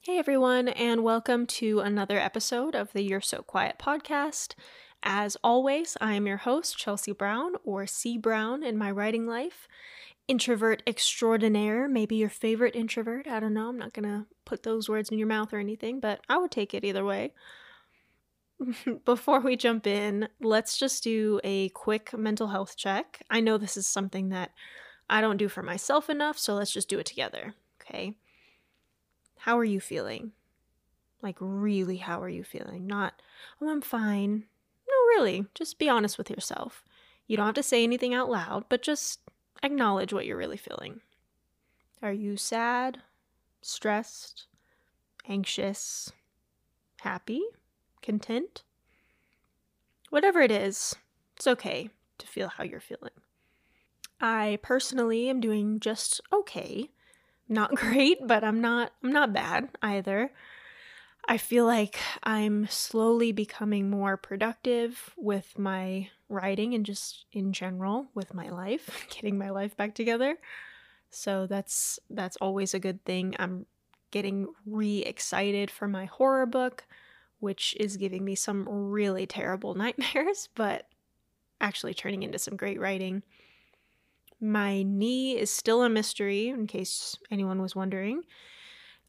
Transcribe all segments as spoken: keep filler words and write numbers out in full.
Hey everyone, and welcome to another episode of the You're So Quiet podcast. As always, I am your host, Chelsea Brown, or C. Brown in my writing life. Introvert extraordinaire, maybe your favorite introvert. I don't know, I'm not gonna put those words in your mouth or anything, but I would take it either way. Before we jump in, let's just do a quick mental health check. I know this is something that I don't do for myself enough, so let's just do it together, okay? How are you feeling? Like, really, how are you feeling? Not, oh, I'm fine. No, really, just be honest with yourself. You don't have to say anything out loud, but just acknowledge what you're really feeling. Are you sad, stressed, anxious, happy, content? Whatever it is, it's okay to feel how you're feeling. I personally am doing just okay. Not great, but I'm not I'm not bad either. I feel like I'm slowly becoming more productive with my writing and just in general with my life, getting my life back together. So that's that's always a good thing. I'm getting re-excited for my horror book, which is giving me some really terrible nightmares, but actually turning into some great writing. My knee is still a mystery, in case anyone was wondering.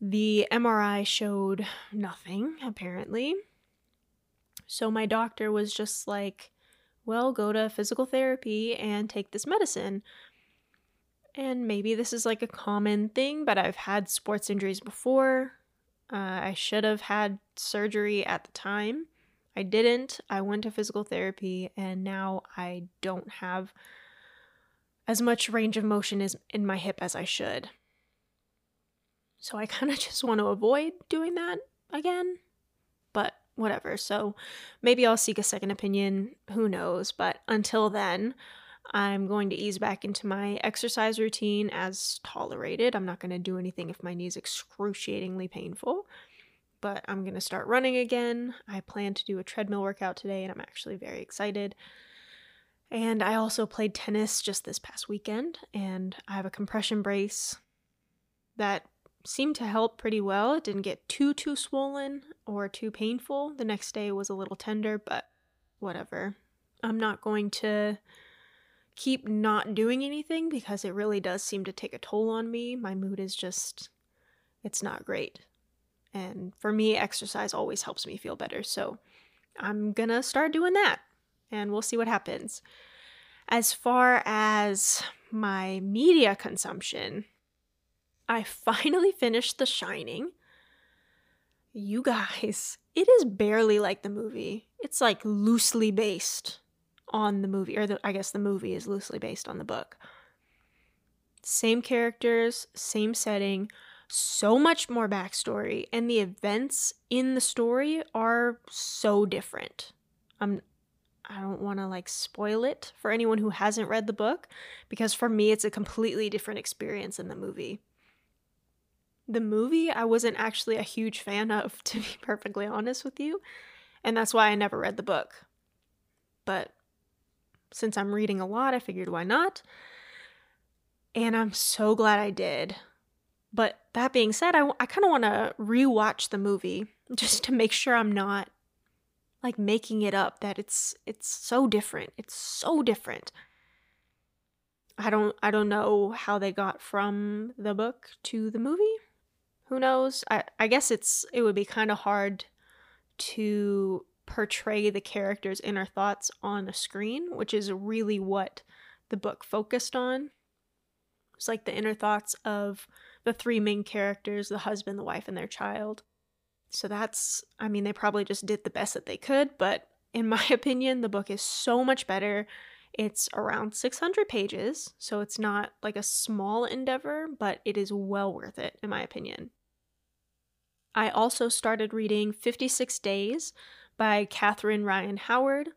The M R I showed nothing, apparently. So my doctor was just like, well, go to physical therapy and take this medicine. And maybe this is like a common thing, but I've had sports injuries before. Uh, I should have had surgery at the time. I didn't. I went to physical therapy, and now I don't have as much range of motion is in my hip as I should. So I kind of just want to avoid doing that again, but whatever. So maybe I'll seek a second opinion, who knows, but until then, I'm going to ease back into my exercise routine as tolerated. I'm not going to do anything if my knee's excruciatingly painful, but I'm going to start running again. I plan to do a treadmill workout today, and I'm actually very excited. And I also played tennis just this past weekend, and I have a compression brace that seemed to help pretty well. It didn't get too, too swollen or too painful. The next day was a little tender, but whatever. I'm not going to keep not doing anything because it really does seem to take a toll on me. My mood is just, it's not great. And for me, exercise always helps me feel better. So I'm gonna start doing that. And we'll see what happens. As far as my media consumption, I finally finished The Shining. You guys, it is barely like the movie. It's like loosely based on the movie, or the, I guess the movie is loosely based on the book. Same characters, same setting, so much more backstory, and the events in the story are so different. I'm I don't want to like spoil it for anyone who hasn't read the book, because for me, it's a completely different experience than the movie. The movie, I wasn't actually a huge fan of, to be perfectly honest with you, and that's why I never read the book. But since I'm reading a lot, I figured why not? And I'm so glad I did. But that being said, I, I kind of want to rewatch the movie just to make sure I'm not like making it up, that it's it's so different. It's so different. I don't I don't know how they got from the book to the movie. Who knows? I, I guess it's it would be kind of hard to portray the character's inner thoughts on a screen, which is really what the book focused on. It's like the inner thoughts of the three main characters, the husband, the wife, and their child. So that's, I mean, they probably just did the best that they could, but in my opinion, the book is so much better. It's around six hundred pages, so it's not like a small endeavor, but it is well worth it, in my opinion. I also started reading fifty-six days by Katherine Ryan Howard.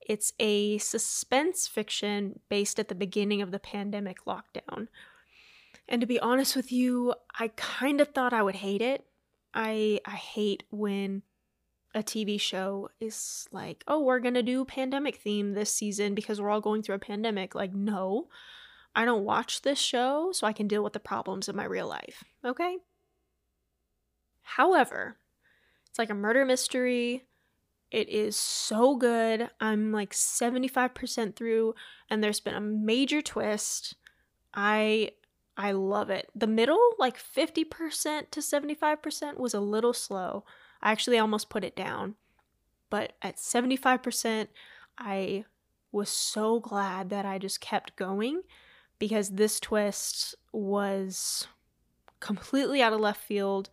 It's a suspense fiction based at the beginning of the pandemic lockdown. And to be honest with you, I kind of thought I would hate it. I I hate when a T V show is like, oh, we're going to do pandemic theme this season because we're all going through a pandemic. Like, no, I don't watch this show so I can deal with the problems of my real life. Okay? However, it's like a murder mystery. It is so good. I'm like seventy-five percent through and there's been a major twist. I I love it. The middle, like fifty percent to seventy-five percent, was a little slow. I actually almost put it down. But at seventy-five percent, I was so glad that I just kept going because this twist was completely out of left field,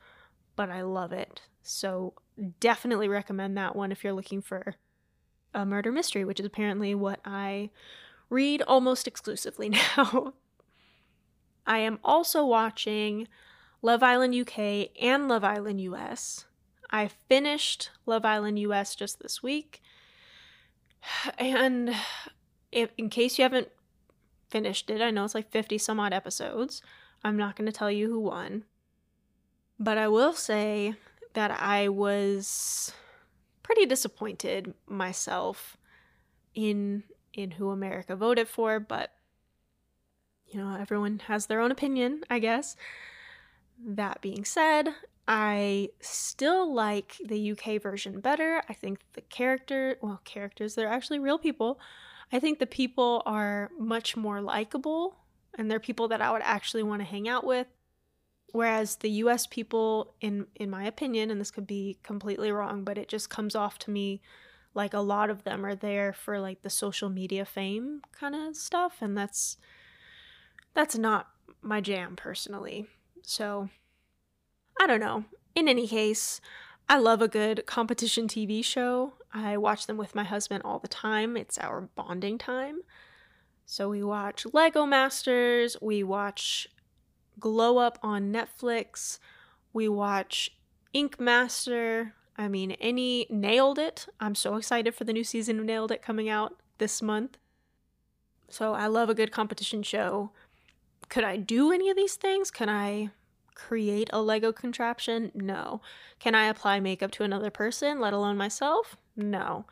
but I love it. So definitely recommend that one if you're looking for a murder mystery, which is apparently what I read almost exclusively now. I am also watching Love Island U K and Love Island U S. I finished Love Island U S just this week. And if, in case you haven't finished it, I know it's like fifty some odd episodes. I'm not going to tell you who won. But I will say that I was pretty disappointed myself in in who America voted for, but you know, everyone has their own opinion, I guess. That being said, I still like the U K version better. I think the character, well, characters, they're actually real people. I think the people are much more likable, and they're people that I would actually want to hang out with. Whereas the U S people, in in my opinion, and this could be completely wrong, but it just comes off to me like a lot of them are there for like the social media fame kind of stuff, and that's That's not my jam personally. So, I don't know. In any case, I love a good competition T V show. I watch them with my husband all the time. It's our bonding time. So we watch Lego Masters. We watch Glow Up on Netflix. We watch Ink Master. I mean, any Nailed It. I'm so excited for the new season of Nailed It coming out this month. So I love a good competition show. Could I do any of these things? Can I create a Lego contraption? No. Can I apply makeup to another person, let alone myself? No.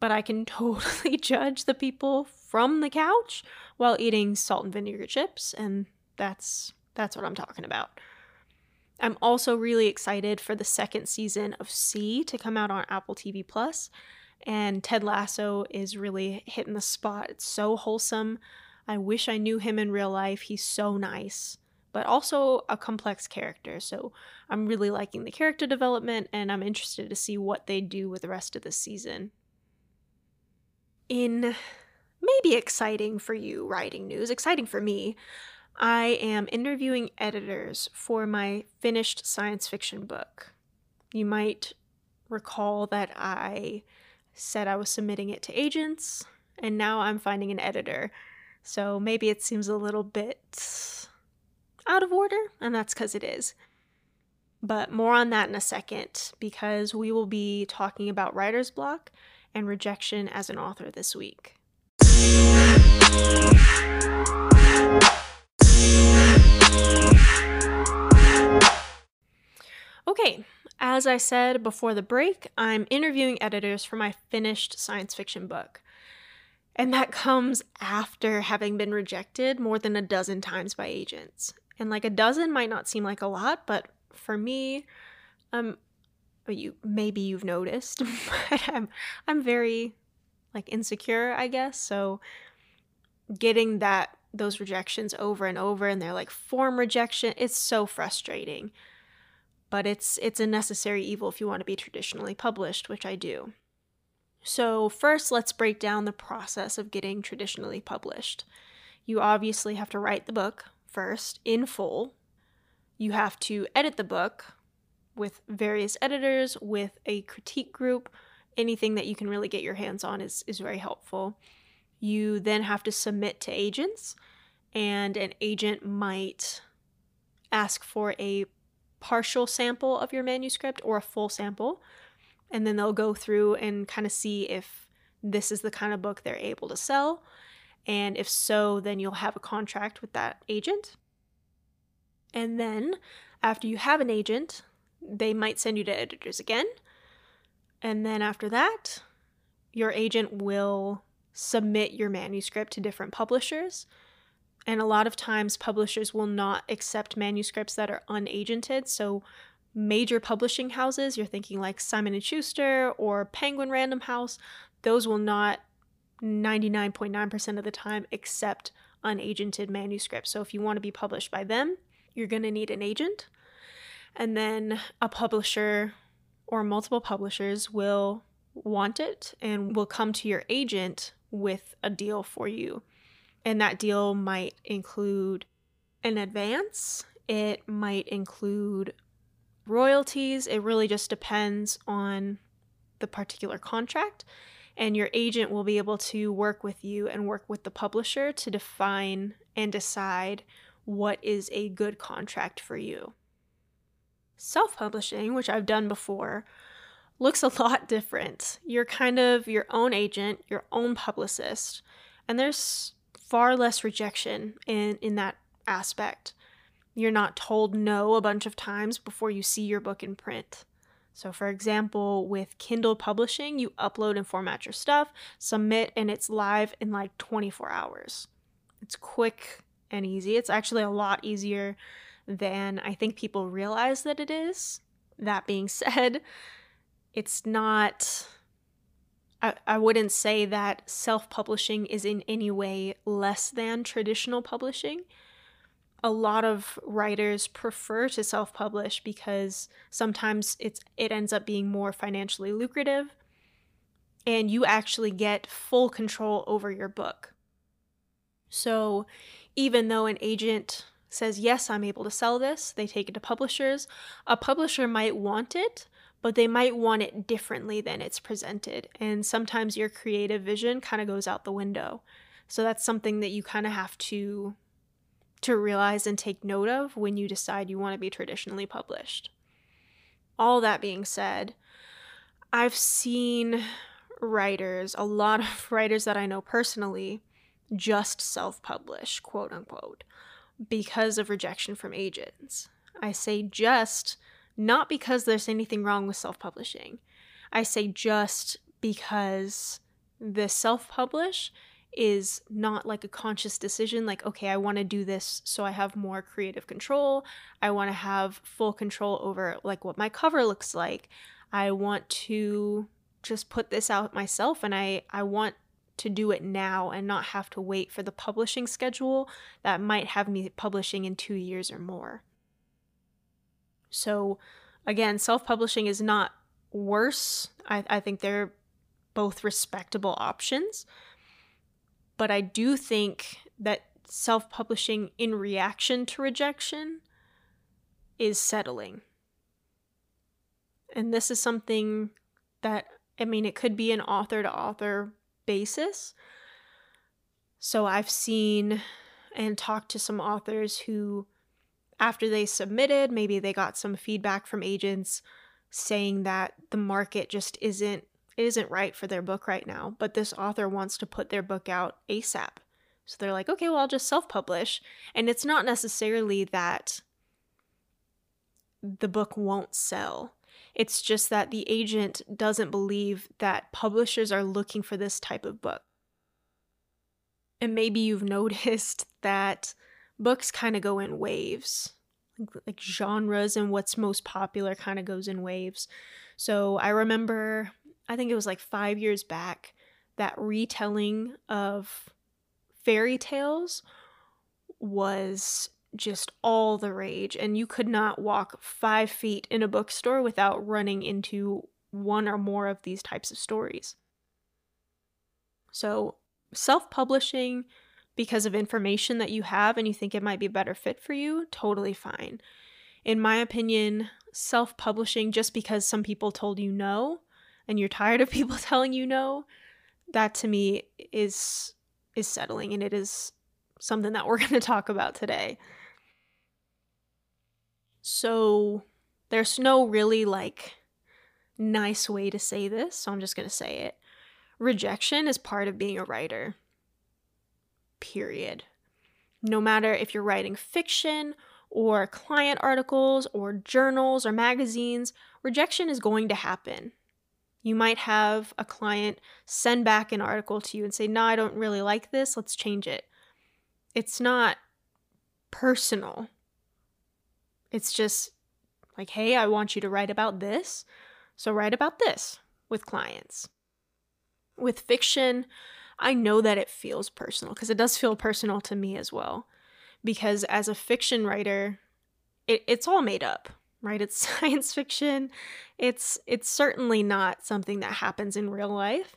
But I can totally judge the people from the couch while eating salt and vinegar chips, and that's that's what I'm talking about. I'm also really excited for the second season of C to come out on Apple T V Plus, and Ted Lasso is really hitting the spot. It's so wholesome. I wish I knew him in real life. He's so nice, but also a complex character. So I'm really liking the character development, and I'm interested to see what they do with the rest of the season. In maybe exciting for you writing news, exciting for me, I am interviewing editors for my finished science fiction book. You might recall that I said I was submitting it to agents, and now I'm finding an editor. So maybe it seems a little bit out of order, and that's because it is. But more on that in a second, because we will be talking about writer's block and rejection as an author this week. Okay, as I said before the break, I'm interviewing editors for my finished science fiction book. And that comes after having been rejected more than a dozen times by agents. And like a dozen might not seem like a lot, but for me, um, you maybe you've noticed, but I'm I'm very like insecure, I guess. So getting that those rejections over and over, and they're like form rejection, it's so frustrating. But it's it's a necessary evil if you want to be traditionally published, which I do. So first, let's break down the process of getting traditionally published. You obviously have to write the book first in full. You have to edit the book with various editors, with a critique group. Anything that you can really get your hands on is, is very helpful. You then have to submit to agents, and an agent might ask for a partial sample of your manuscript or a full sample. And then they'll go through and kind of see if this is the kind of book they're able to sell. And if so, then you'll have a contract with that agent. And then after you have an agent, they might send you to editors again. And then after that, your agent will submit your manuscript to different publishers. And a lot of times publishers will not accept manuscripts that are unagented. So major publishing houses, you're thinking like Simon and Schuster or Penguin Random House, those will not ninety-nine point nine percent of the time accept unagented manuscripts. So if you want to be published by them, you're going to need an agent. And then a publisher or multiple publishers will want it and will come to your agent with a deal for you. And that deal might include an advance. It might include royalties. It really just depends on the particular contract. And your agent will be able to work with you and work with the publisher to define and decide what is a good contract for you. Self-publishing, which I've done before, looks a lot different. You're kind of your own agent, your own publicist, and there's far less rejection in, in that aspect. You're not told no a bunch of times before you see your book in print. So for example, with Kindle publishing, you upload and format your stuff, submit, and it's live in like twenty-four hours. It's quick and easy. It's actually a lot easier than I think people realize that it is. That being said, it's not, I, I wouldn't say that self-publishing is in any way less than traditional publishing. A lot of writers prefer to self-publish because sometimes it's it ends up being more financially lucrative and you actually get full control over your book. So even though an agent says, yes, I'm able to sell this, they take it to publishers, a publisher might want it, but they might want it differently than it's presented. And sometimes your creative vision kind of goes out the window. So that's something that you kind of have to to realize and take note of when you decide you want to be traditionally published. All that being said, I've seen writers, a lot of writers that I know personally, just self-publish, quote unquote, because of rejection from agents. I say just not because there's anything wrong with self-publishing. I say just because the self-publish is not like a conscious decision, like, okay, I want to do this so I have more creative control. I want to have full control over like what my cover looks like. I want to just put this out myself and I, I want to do it now and not have to wait for the publishing schedule that might have me publishing in two years or more. So again, self-publishing is not worse. I, I think they're both respectable options, but I do think that self-publishing in reaction to rejection is settling. And this is something that, I mean, it could be an author to author basis. So I've seen and talked to some authors who, after they submitted, maybe they got some feedback from agents saying that the market just isn't it isn't right for their book right now, but this author wants to put their book out ASAP. So they're like, okay, well, I'll just self-publish. And it's not necessarily that the book won't sell. It's just that the agent doesn't believe that publishers are looking for this type of book. And maybe you've noticed that books kind of go in waves, like genres and what's most popular kind of goes in waves. So I remember, I think it was like five years back, that retelling of fairy tales was just all the rage, and you could not walk five feet in a bookstore without running into one or more of these types of stories. So self-publishing because of information that you have and you think it might be a better fit for you, totally fine. In my opinion, self-publishing just because some people told you no and you're tired of people telling you no, that to me is is settling, and it is something that we're going to talk about today. So there's no really like nice way to say this, so I'm just going to say it. Rejection is part of being a writer. Period. No matter if you're writing fiction or client articles or journals or magazines, rejection is going to happen. You might have a client send back an article to you and say, no, nah, I don't really like this. Let's change it. It's not personal. It's just like, hey, I want you to write about this. So write about this with clients. With fiction, I know that it feels personal because it does feel personal to me as well. Because as a fiction writer, it, it's all made up. Right? It's science fiction. It's it's certainly not something that happens in real life.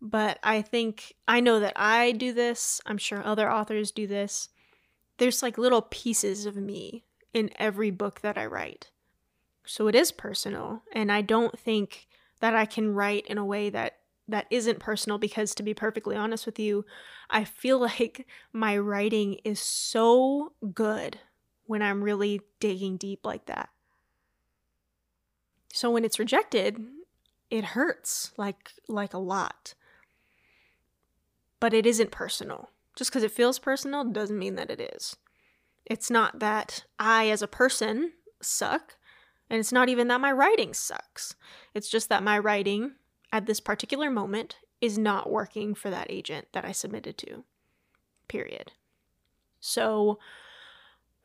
But I think, I know that I do this. I'm sure other authors do this. There's like little pieces of me in every book that I write. So it is personal. And I don't think that I can write in a way that, that isn't personal because, to be perfectly honest with you, I feel like my writing is so good when I'm really digging deep like that. So when it's rejected, it hurts like like a lot. But it isn't personal. Just because it feels personal doesn't mean that it is. It's not that I as a person suck, and it's not even that my writing sucks. It's just that my writing at this particular moment is not working for that agent that I submitted to. Period. So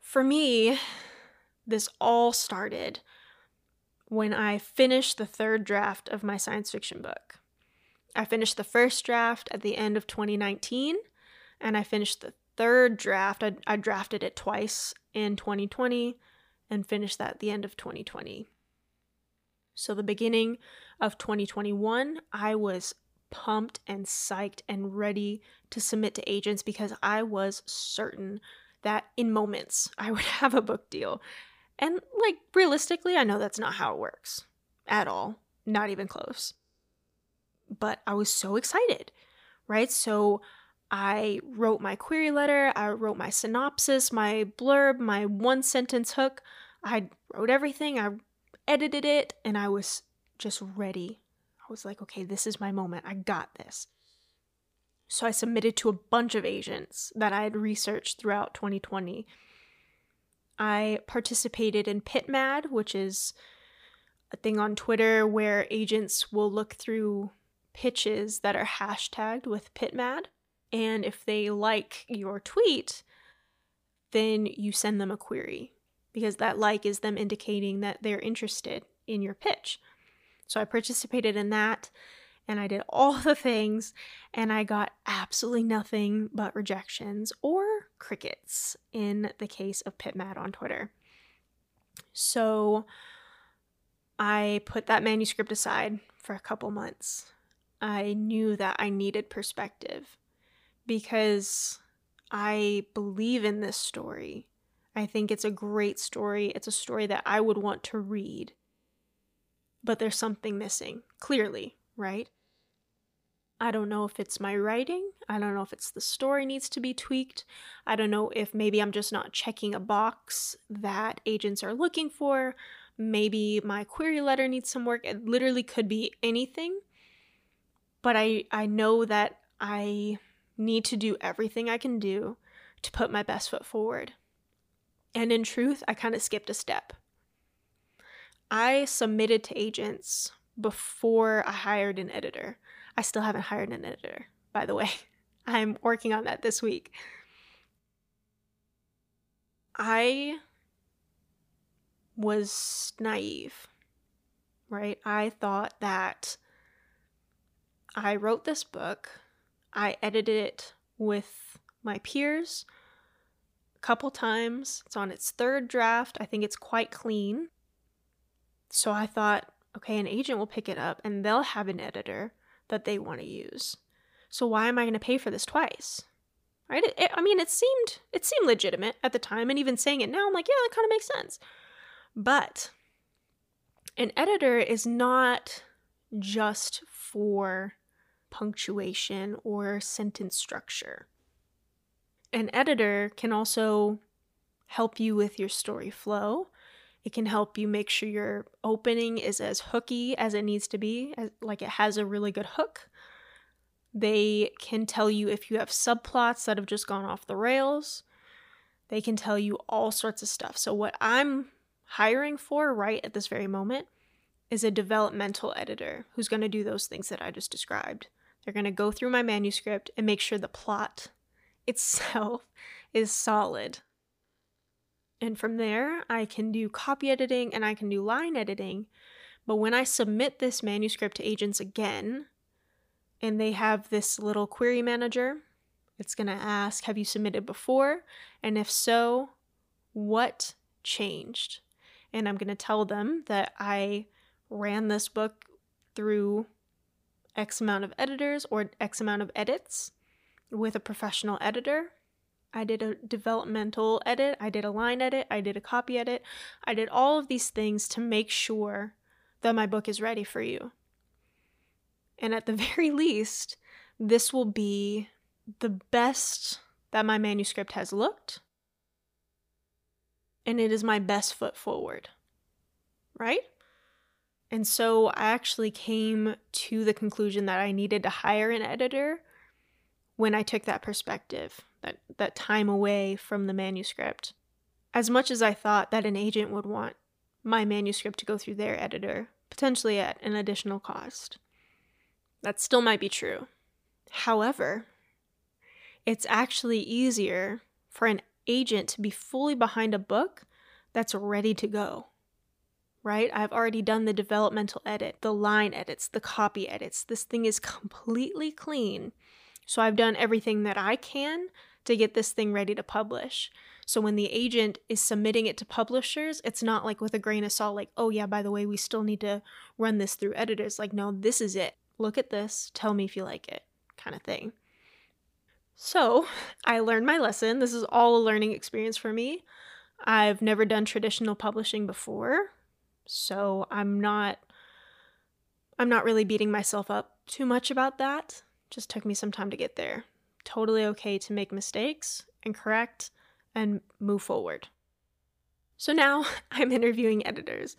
for me, this all started when I finished the third draft of my science fiction book. I finished the first draft at the end of twenty nineteen, and I finished the third draft. I, I drafted it twice in twenty twenty and finished that at the end of twenty twenty. So the beginning of twenty twenty-one, I was pumped and psyched and ready to submit to agents because I was certain that in moments I would have a book deal. And like realistically, I know that's not how it works at all, not even close. But I was so excited, right? So I wrote my query letter, I wrote my synopsis, my blurb, my one sentence hook. I wrote everything, I edited it, and I was just ready. I was like, okay, this is my moment. I got this. So I submitted to a bunch of agents that I had researched throughout twenty twenty. I participated in PitMad, which is a thing on Twitter where agents will look through pitches that are hashtagged with PitMad. And if they like your tweet, then you send them a query because that like is them indicating that they're interested in your pitch. So I participated in that and I did all the things and I got absolutely nothing but rejections or crickets in the case of PitMad on Twitter. So I put that manuscript aside for a couple months. I knew that I needed perspective because I believe in this story. I think it's a great story. It's a story that I would want to read. But there's something missing, clearly, right? I don't know if it's my writing. I don't know if it's the story needs to be tweaked. I don't know if maybe I'm just not checking a box that agents are looking for. Maybe my query letter needs some work. It literally could be anything. But I, I know that I need to do everything I can do to put my best foot forward. And in truth, I kind of skipped a step. I submitted to agents before I hired an editor. I still haven't hired an editor, by the way. I'm working on that this week. I was naive, right? I thought that I wrote this book, I edited it with my peers a couple times. It's on its third draft. I think it's quite clean. So I thought, okay, an agent will pick it up and they'll have an editor that they want to use. So why am I going to pay for this twice? Right? It, it, I mean, it seemed it seemed legitimate at the time, and even saying it now, I'm like, yeah, that kind of makes sense. But an editor is not just for punctuation or sentence structure. An editor can also help you with your story flow. It can help you make sure your opening is as hooky as it needs to be, as, like it has a really good hook. They can tell you if you have subplots that have just gone off the rails. They can tell you all sorts of stuff. So what I'm hiring for right at this very moment is a developmental editor who's going to do those things that I just described. They're going to go through my manuscript and make sure the plot itself is solid. And from there, I can do copy editing and I can do line editing. But when I submit this manuscript to agents again, and they have this little query manager, it's going to ask, have you submitted before? And if so, what changed? And I'm going to tell them that I ran this book through X amount of editors or X amount of edits with a professional editor. I did a developmental edit, I did a line edit, I did a copy edit. I did all of these things to make sure that my book is ready for you. And at the very least, this will be the best that my manuscript has looked. And it is my best foot forward, right? And so I actually came to the conclusion that I needed to hire an editor when I took that perspective, that, that time away from the manuscript. As much as I thought that an agent would want my manuscript to go through their editor, potentially at an additional cost, that still might be true. However, it's actually easier for an agent to be fully behind a book that's ready to go, right? I've already done the developmental edit, the line edits, the copy edits. This thing is completely clean. So I've done everything that I can to get this thing ready to publish. So when the agent is submitting it to publishers, it's not like with a grain of salt, like, oh yeah, by the way, we still need to run this through editors. Like, no, this is it. Look at this. Tell me if you like it, kind of thing. So I learned my lesson. This is all a learning experience for me. I've never done traditional publishing before, so I'm not I'm not really beating myself up too much about that. Just took me some time to get there. Totally okay to make mistakes and correct and move forward. So now I'm interviewing editors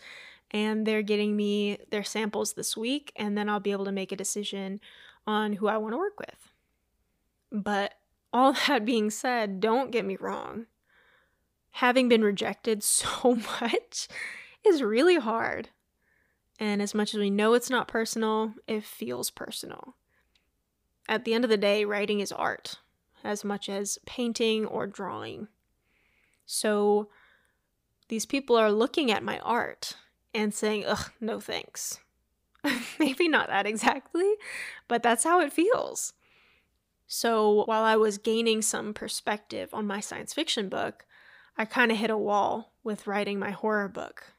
and they're getting me their samples this week, and then I'll be able to make a decision on who I want to work with. But all that being said, don't get me wrong. Having been rejected so much is really hard. And as much as we know it's not personal, it feels personal. At the end of the day, writing is art, as much as painting or drawing. So these people are looking at my art and saying, ugh, no thanks. Maybe not that exactly, but that's how it feels. So while I was gaining some perspective on my science fiction book, I kind of hit a wall with writing my horror book,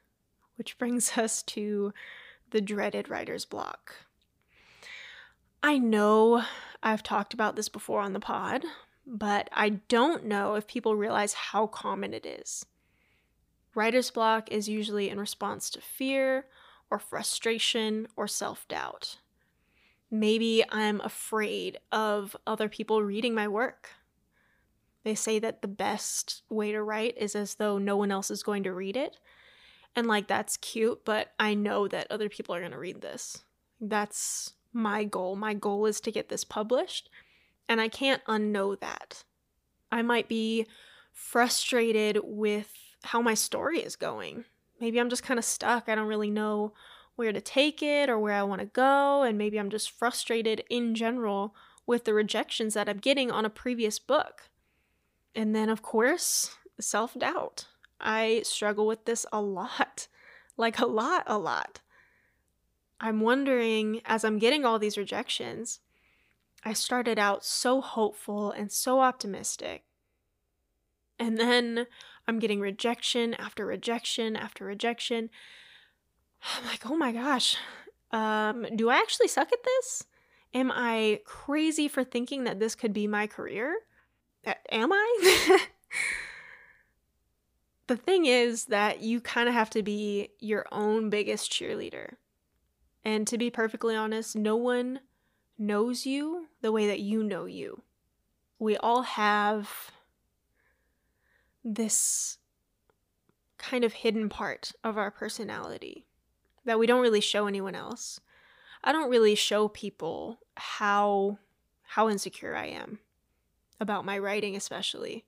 which brings us to the dreaded writer's block. I know I've talked about this before on the pod, but I don't know if people realize how common it is. Writer's block is usually in response to fear or frustration or self-doubt. Maybe I'm afraid of other people reading my work. They say that the best way to write is as though no one else is going to read it. And like, that's cute, but I know that other people are going to read this. That's my goal. My goal is to get this published, and I can't unknow that. I might be frustrated with how my story is going. Maybe I'm just kind of stuck. I don't really know where to take it or where I want to go, and maybe I'm just frustrated in general with the rejections that I'm getting on a previous book. And then, of course, self-doubt. I struggle with this a lot, like a lot, a lot. I'm wondering, as I'm getting all these rejections, I started out so hopeful and so optimistic, and then I'm getting rejection after rejection after rejection. I'm like, oh my gosh, um, do I actually suck at this? Am I crazy for thinking that this could be my career? Am I? The thing is that you kind of have to be your own biggest cheerleader. And to be perfectly honest, no one knows you the way that you know you. We all have this kind of hidden part of our personality that we don't really show anyone else. I don't really show people how how insecure I am about my writing, especially.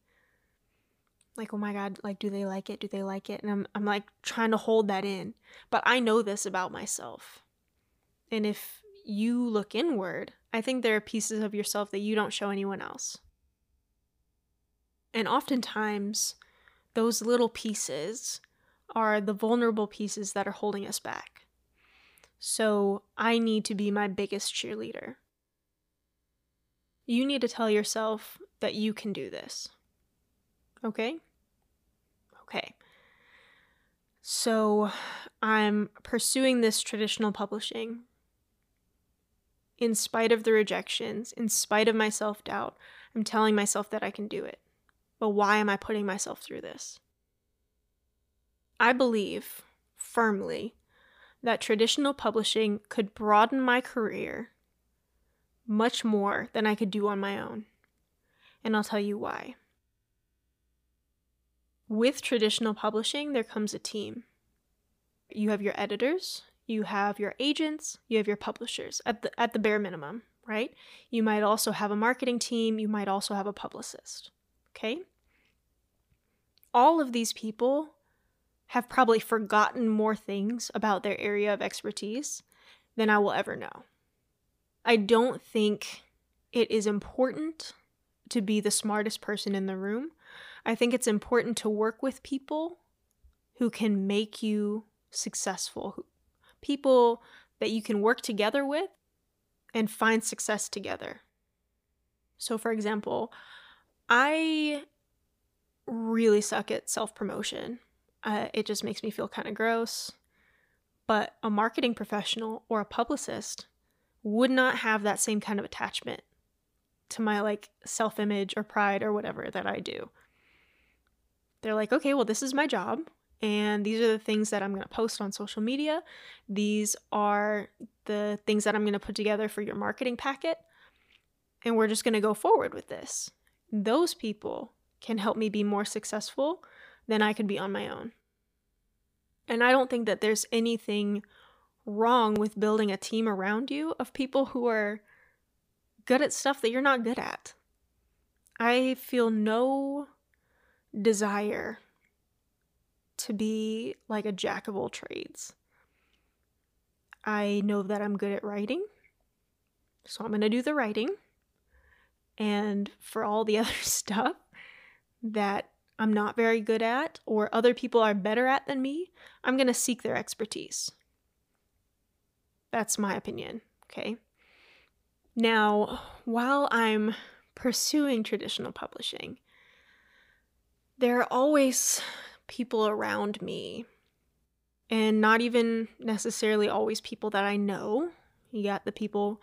like, oh my God, like, do they like it? Do they like it? And I'm, I'm like trying to hold that in. But I know this about myself. And if you look inward, I think there are pieces of yourself that you don't show anyone else. And oftentimes, those little pieces are the vulnerable pieces that are holding us back. So I need to be my biggest cheerleader. You need to tell yourself that you can do this. Okay? Okay. So I'm pursuing this traditional publishing. In spite of the rejections, in spite of my self-doubt, I'm telling myself that I can do it. But why am I putting myself through this? I believe firmly that traditional publishing could broaden my career much more than I could do on my own. And I'll tell you why. With traditional publishing, there comes a team. You have your editors, you have your agents, you have your publishers at the, at the bare minimum, right? You might also have a marketing team, you might also have a publicist, okay? All of these people have probably forgotten more things about their area of expertise than I will ever know. I don't think it is important to be the smartest person in the room. I think it's important to work with people who can make you successful, people that you can work together with and find success together. So, for example, I really suck at self-promotion. Uh, it just makes me feel kind of gross. But a marketing professional or a publicist would not have that same kind of attachment to my like self-image or pride or whatever that I do. They're like, okay, well, this is my job, and these are the things that I'm going to post on social media. These are the things that I'm going to put together for your marketing packet, and we're just going to go forward with this. Those people can help me be more successful than I could be on my own. And I don't think that there's anything wrong with building a team around you of people who are good at stuff that you're not good at. I feel no desire to be like a jack of all trades. I know that I'm good at writing, so I'm going to do the writing. And for all the other stuff that I'm not very good at or other people are better at than me, I'm going to seek their expertise. That's my opinion, okay? Now, while I'm pursuing traditional publishing, there are always people around me, and not even necessarily always people that I know. You got the people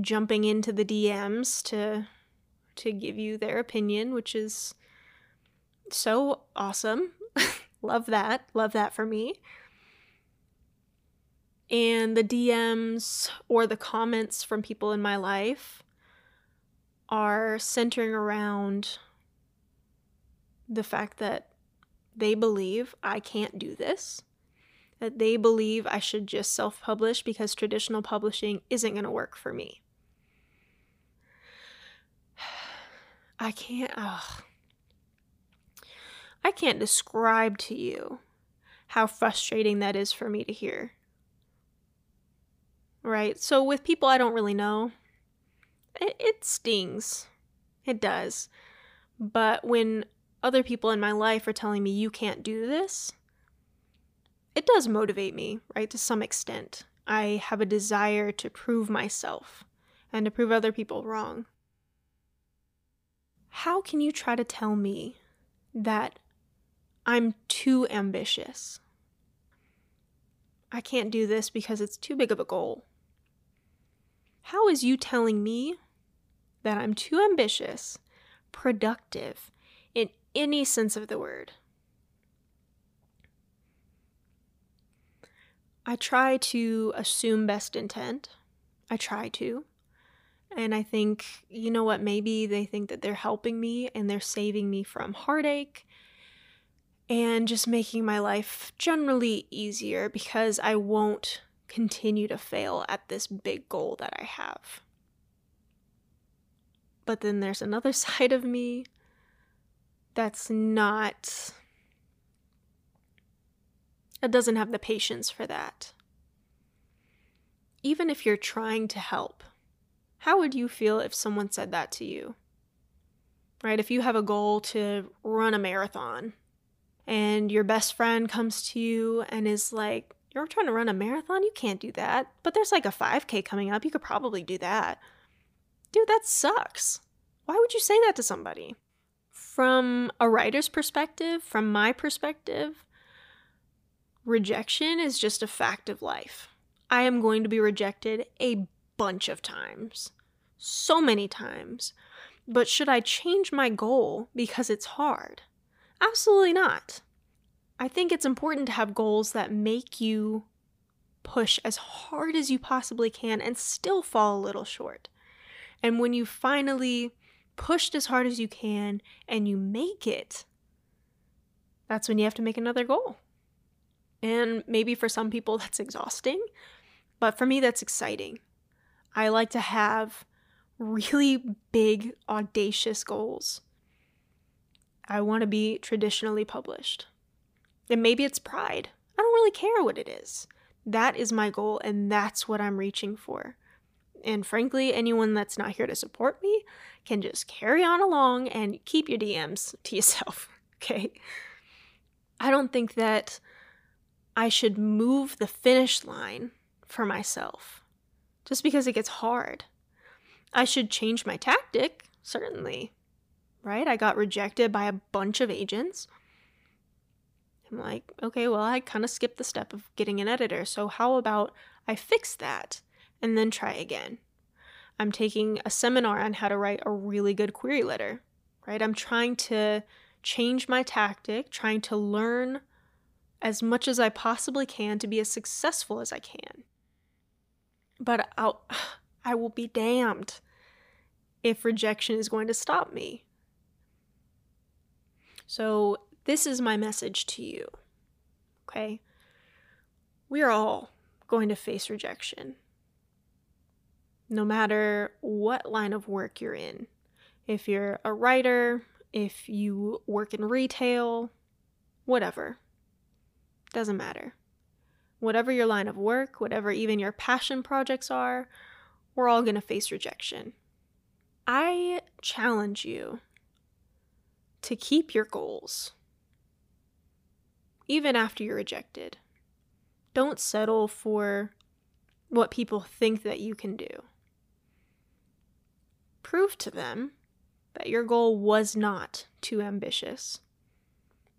jumping into the D Ms to to give you their opinion, which is so awesome. Love that. Love that for me. And the D Ms or the comments from people in my life are centering around the fact that they believe I can't do this, that they believe I should just self-publish because traditional publishing isn't going to work for me. I can't, ugh. I can't describe to you how frustrating that is for me to hear. Right? So with people I don't really know, it, it stings. It does. But when other people in my life are telling me you can't do this, it does motivate me, right? To some extent. I have a desire to prove myself and to prove other people wrong. How can you try to tell me that I'm too ambitious? I can't do this because it's too big of a goal. How is you telling me that I'm too ambitious, productive, in any sense of the word? I try to assume best intent. I try to. And I think, you know what, maybe they think that they're helping me and they're saving me from heartache and just making my life generally easier because I won't continue to fail at this big goal that I have. But then there's another side of me that's not, it doesn't have the patience for that. Even if you're trying to help, how would you feel if someone said that to you? Right? If you have a goal to run a marathon and your best friend comes to you and is like, you're trying to run a marathon? You can't do that. But there's like a five K coming up. You could probably do that. Dude, that sucks. Why would you say that to somebody? From a writer's perspective, from my perspective, rejection is just a fact of life. I am going to be rejected a bunch of times. So many times. But should I change my goal because it's hard? Absolutely not. I think it's important to have goals that make you push as hard as you possibly can and still fall a little short. And when you finally pushed as hard as you can and you make it, that's when you have to make another goal. And maybe for some people that's exhausting, but for me that's exciting. I like to have really big, audacious goals. I want to be traditionally published. And maybe it's pride. I don't really care what it is. That is my goal, and that's what I'm reaching for. And frankly, anyone that's not here to support me can just carry on along and keep your D Ms to yourself, okay? I don't think that I should move the finish line for myself just because it gets hard. I should change my tactic, certainly, right? I got rejected by a bunch of agents. I'm like, okay, well, I kind of skipped the step of getting an editor, so how about I fix that and then try again? I'm taking a seminar on how to write a really good query letter, right? I'm trying to change my tactic, trying to learn as much as I possibly can to be as successful as I can. But I'll... I will be damned if rejection is going to stop me. So this is my message to you, okay? We are all going to face rejection, no matter what line of work you're in. If you're a writer, if you work in retail, whatever, doesn't matter. Whatever your line of work, whatever even your passion projects are, we're all going to face rejection. I challenge you to keep your goals, even after you're rejected. Don't settle for what people think that you can do. Prove to them that your goal was not too ambitious.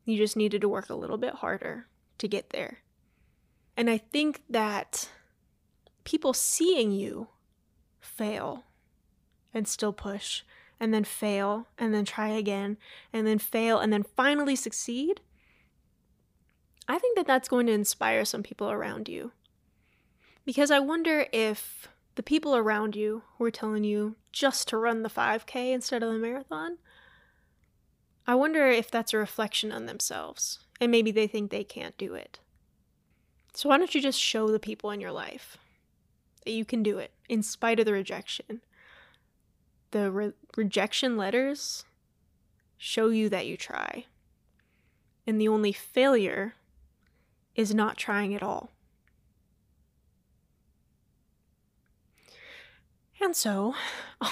You just needed to work a little bit harder to get there. And I think that people seeing you fail and still push, and then fail, and then try again, and then fail, and then finally succeed, I think that that's going to inspire some people around you. Because I wonder if the people around you who are telling you just to run the five K instead of the marathon, I wonder if that's a reflection on themselves, and maybe they think they can't do it. So why don't you just show the people in your life that you can do it, in spite of the rejection. The re- rejection letters show you that you try. And the only failure is not trying at all. And so,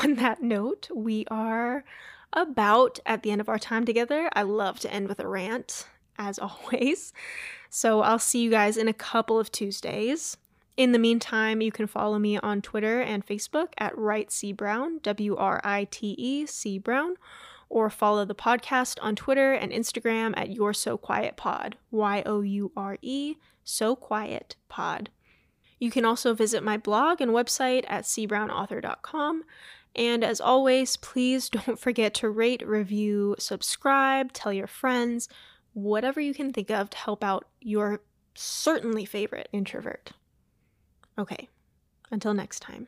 on that note, we are about at the end of our time together. I love to end with a rant, as always. So I'll see you guys in a couple of Tuesdays. In the meantime, you can follow me on Twitter and Facebook at WriteCBrown, W R I T E, C Brown, or follow the podcast on Twitter and Instagram at YoureSoQuietPod, Y O U R E, So Quiet Pod. You can also visit my blog and website at c brown author dot com. And as always, please don't forget to rate, review, subscribe, tell your friends, whatever you can think of to help out your certainly favorite introvert. Okay, until next time.